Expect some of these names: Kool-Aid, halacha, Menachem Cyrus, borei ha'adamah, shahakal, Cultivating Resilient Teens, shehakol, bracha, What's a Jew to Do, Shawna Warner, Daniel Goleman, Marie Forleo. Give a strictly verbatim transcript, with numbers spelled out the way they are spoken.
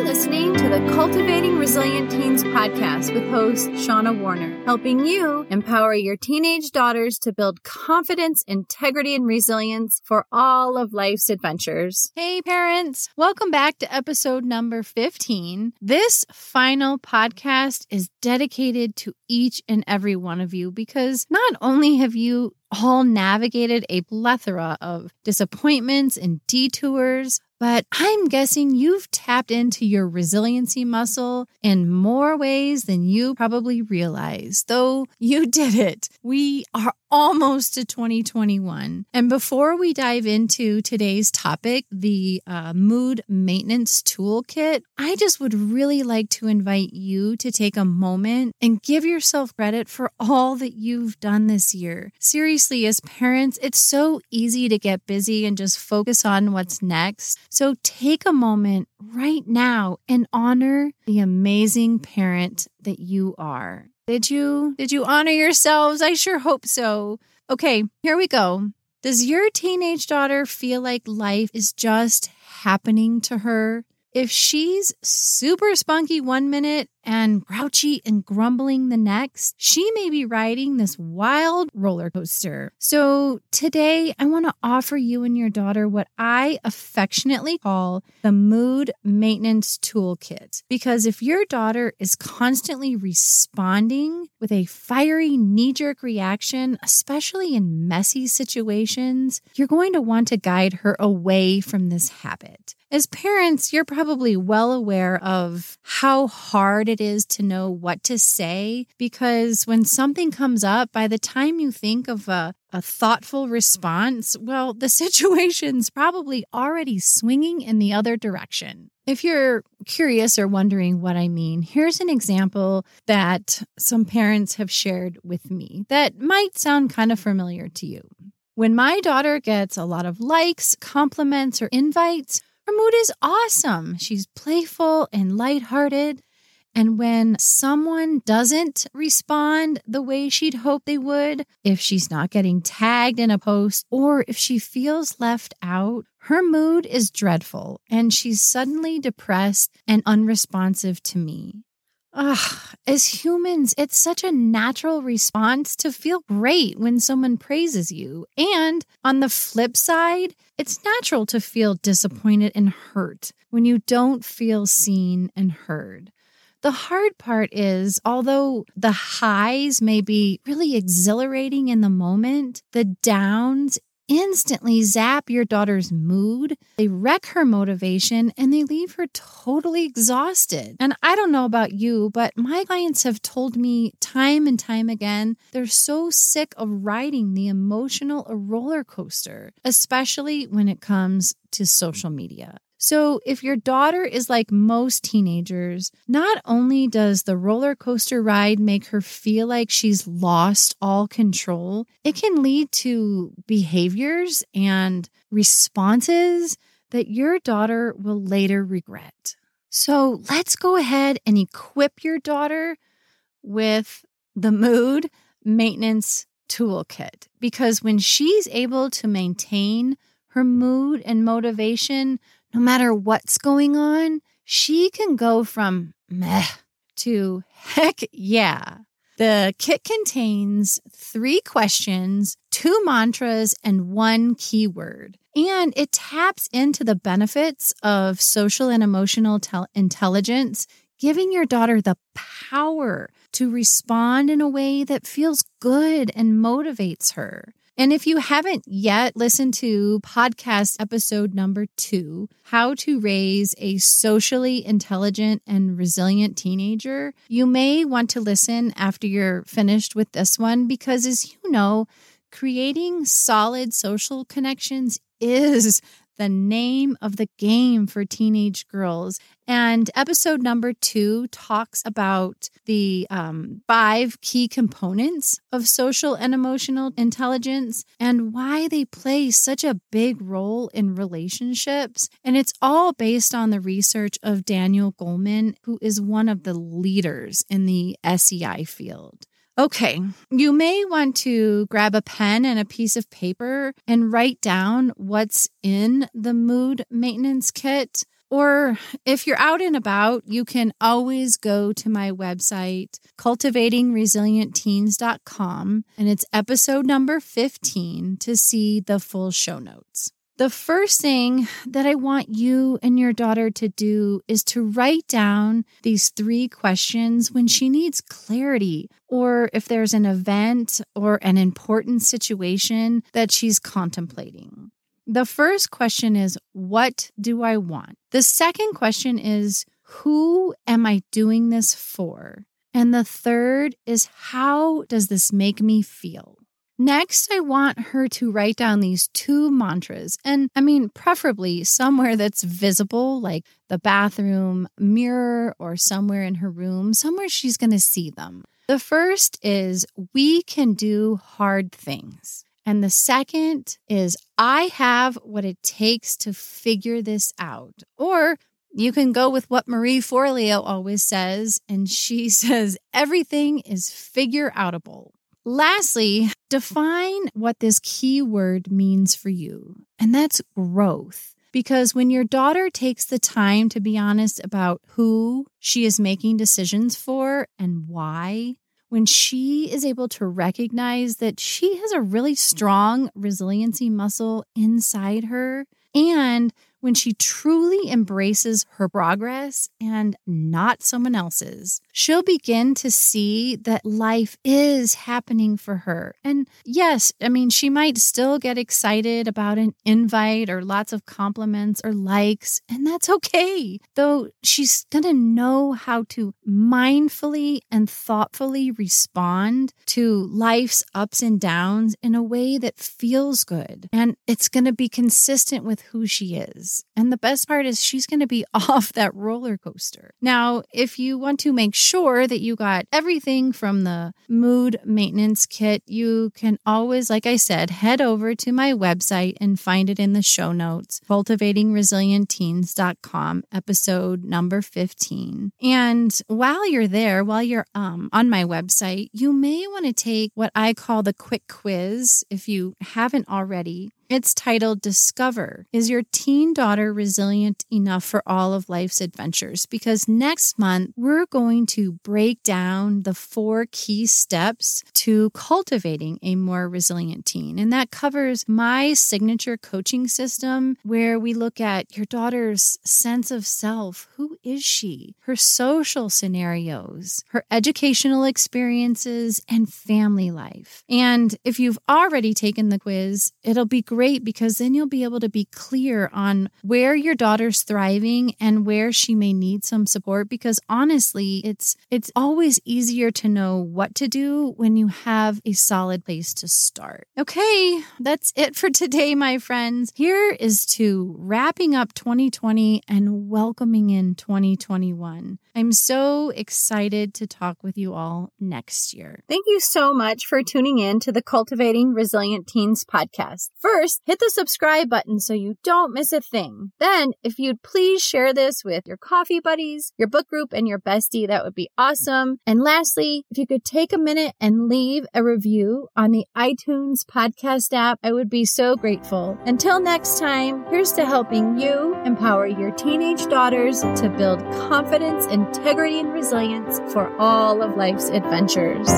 You're listening to the Cultivating Resilient Teens podcast with host Shawna Warner, helping you empower your teenage daughters to build confidence, integrity, and resilience for all of life's adventures. Hey, parents. Welcome back to episode number fifteen. This final podcast is dedicated to each and every one of you because not only have you all navigated a plethora of disappointments and detours, but I'm guessing you've tapped into your resiliency muscle in more ways than you probably realize, though you did it. We are almost to twenty twenty-one. And before we dive into today's topic, the uh, mood maintenance toolkit, I just would really like to invite you to take a moment and give yourself credit for all that you've done this year. Seriously, as parents, it's so easy to get busy and just focus on what's next. So take a moment right now and honor the amazing parent that you are. Did you? Did you honor yourselves? I sure hope so. Okay, here we go. Does your teenage daughter feel like life is just happening to her? If she's super spunky one minute and grouchy and grumbling the next, she may be riding this wild roller coaster. So today, I want to offer you and your daughter what I affectionately call the mood maintenance toolkit. Because if your daughter is constantly responding with a fiery knee-jerk reaction, especially in messy situations, you're going to want to guide her away from this habit. As parents, you're probably well aware of how hard it is to know what to say, because when something comes up, by the time you think of a A thoughtful response, well, the situation's probably already swinging in the other direction. If you're curious or wondering what I mean, here's an example that some parents have shared with me that might sound kind of familiar to you. When my daughter gets a lot of likes, compliments, or invites, her mood is awesome. She's playful and lighthearted. And when someone doesn't respond the way she'd hoped they would, if she's not getting tagged in a post or if she feels left out, her mood is dreadful and she's suddenly depressed and unresponsive to me. Ugh, as humans, it's such a natural response to feel great when someone praises you. And on the flip side, it's natural to feel disappointed and hurt when you don't feel seen and heard. The hard part is, although the highs may be really exhilarating in the moment, the downs instantly zap your daughter's mood, they wreck her motivation, and they leave her totally exhausted. And I don't know about you, but my clients have told me time and time again, they're so sick of riding the emotional roller coaster, especially when it comes to social media. So if your daughter is like most teenagers, not only does the roller coaster ride make her feel like she's lost all control, it can lead to behaviors and responses that your daughter will later regret. So let's go ahead and equip your daughter with the mood maintenance toolkit, because when she's able to maintain her mood and motivation, no matter what's going on, she can go from meh to heck yeah. The kit contains three questions, two mantras, and one keyword. And it taps into the benefits of social and emotional tel- intelligence, giving your daughter the power to respond in a way that feels good and motivates her. And if you haven't yet listened to podcast episode number two, How to Raise a Socially Intelligent and Resilient Teenager, you may want to listen after you're finished with this one because, as you know, creating solid social connections is the name of the game for teenage girls. And episode number two talks about the um, five key components of social and emotional intelligence and why they play such a big role in relationships. And it's all based on the research of Daniel Goleman, who is one of the leaders in the S E I field. Okay, you may want to grab a pen and a piece of paper and write down what's in the mood maintenance kit. Or if you're out and about, you can always go to my website, cultivating resilient teens dot com, and it's episode number fifteen to see the full show notes. The first thing that I want you and your daughter to do is to write down these three questions when she needs clarity, or if there's an event or an important situation that she's contemplating. The first question is, what do I want? The second question is, who am I doing this for? And the third is, how does this make me feel? Next, I want her to write down these two mantras, and I mean, preferably somewhere that's visible, like the bathroom mirror or somewhere in her room, somewhere she's going to see them. The first is, we can do hard things. And the second is, I have what it takes to figure this out. Or you can go with what Marie Forleo always says, and she says, everything is figure outable. Lastly, define what this key word means for you, and that's growth. Because when your daughter takes the time to be honest about who she is making decisions for and why, when she is able to recognize that she has a really strong resiliency muscle inside her, and when she truly embraces her progress and not someone else's, she'll begin to see that life is happening for her. And yes, I mean, she might still get excited about an invite or lots of compliments or likes, and that's okay. Though she's going to know how to mindfully and thoughtfully respond to life's ups and downs in a way that feels good. And it's going to be consistent with who she is. And the best part is she's going to be off that roller coaster. Now, if you want to make sure that you got everything from the mood maintenance kit, you can always, like I said, head over to my website and find it in the show notes, cultivating resilient teens dot com, episode number fifteen. And while you're there, while you're um, on my website, you may want to take what I call the quick quiz if you haven't already. It's titled Discover, is your teen daughter resilient enough for all of life's adventures? Because next month, we're going to break down the four key steps to cultivating a more resilient teen. And that covers my signature coaching system, where we look at your daughter's sense of self. Who is she? Her social scenarios, her educational experiences, and family life. And if you've already taken the quiz, it'll be great. Great, because then you'll be able to be clear on where your daughter's thriving and where she may need some support, because honestly, it's it's always easier to know what to do when you have a solid place to start. Okay, that's it for today, my friends. Here is to wrapping up twenty twenty and welcoming in twenty twenty-one. I'm so excited to talk with you all next year. Thank you so much for tuning in to the Cultivating Resilient Teens podcast. First, hit the subscribe button so you don't miss a thing. Then, if you'd please share this with your coffee buddies, your book group, and your bestie, that would be awesome. And lastly, if you could take a minute and leave a review on the iTunes podcast app, I would be so grateful. Until next time, here's to helping you empower your teenage daughters to build confidence, integrity, and resilience for all of life's adventures.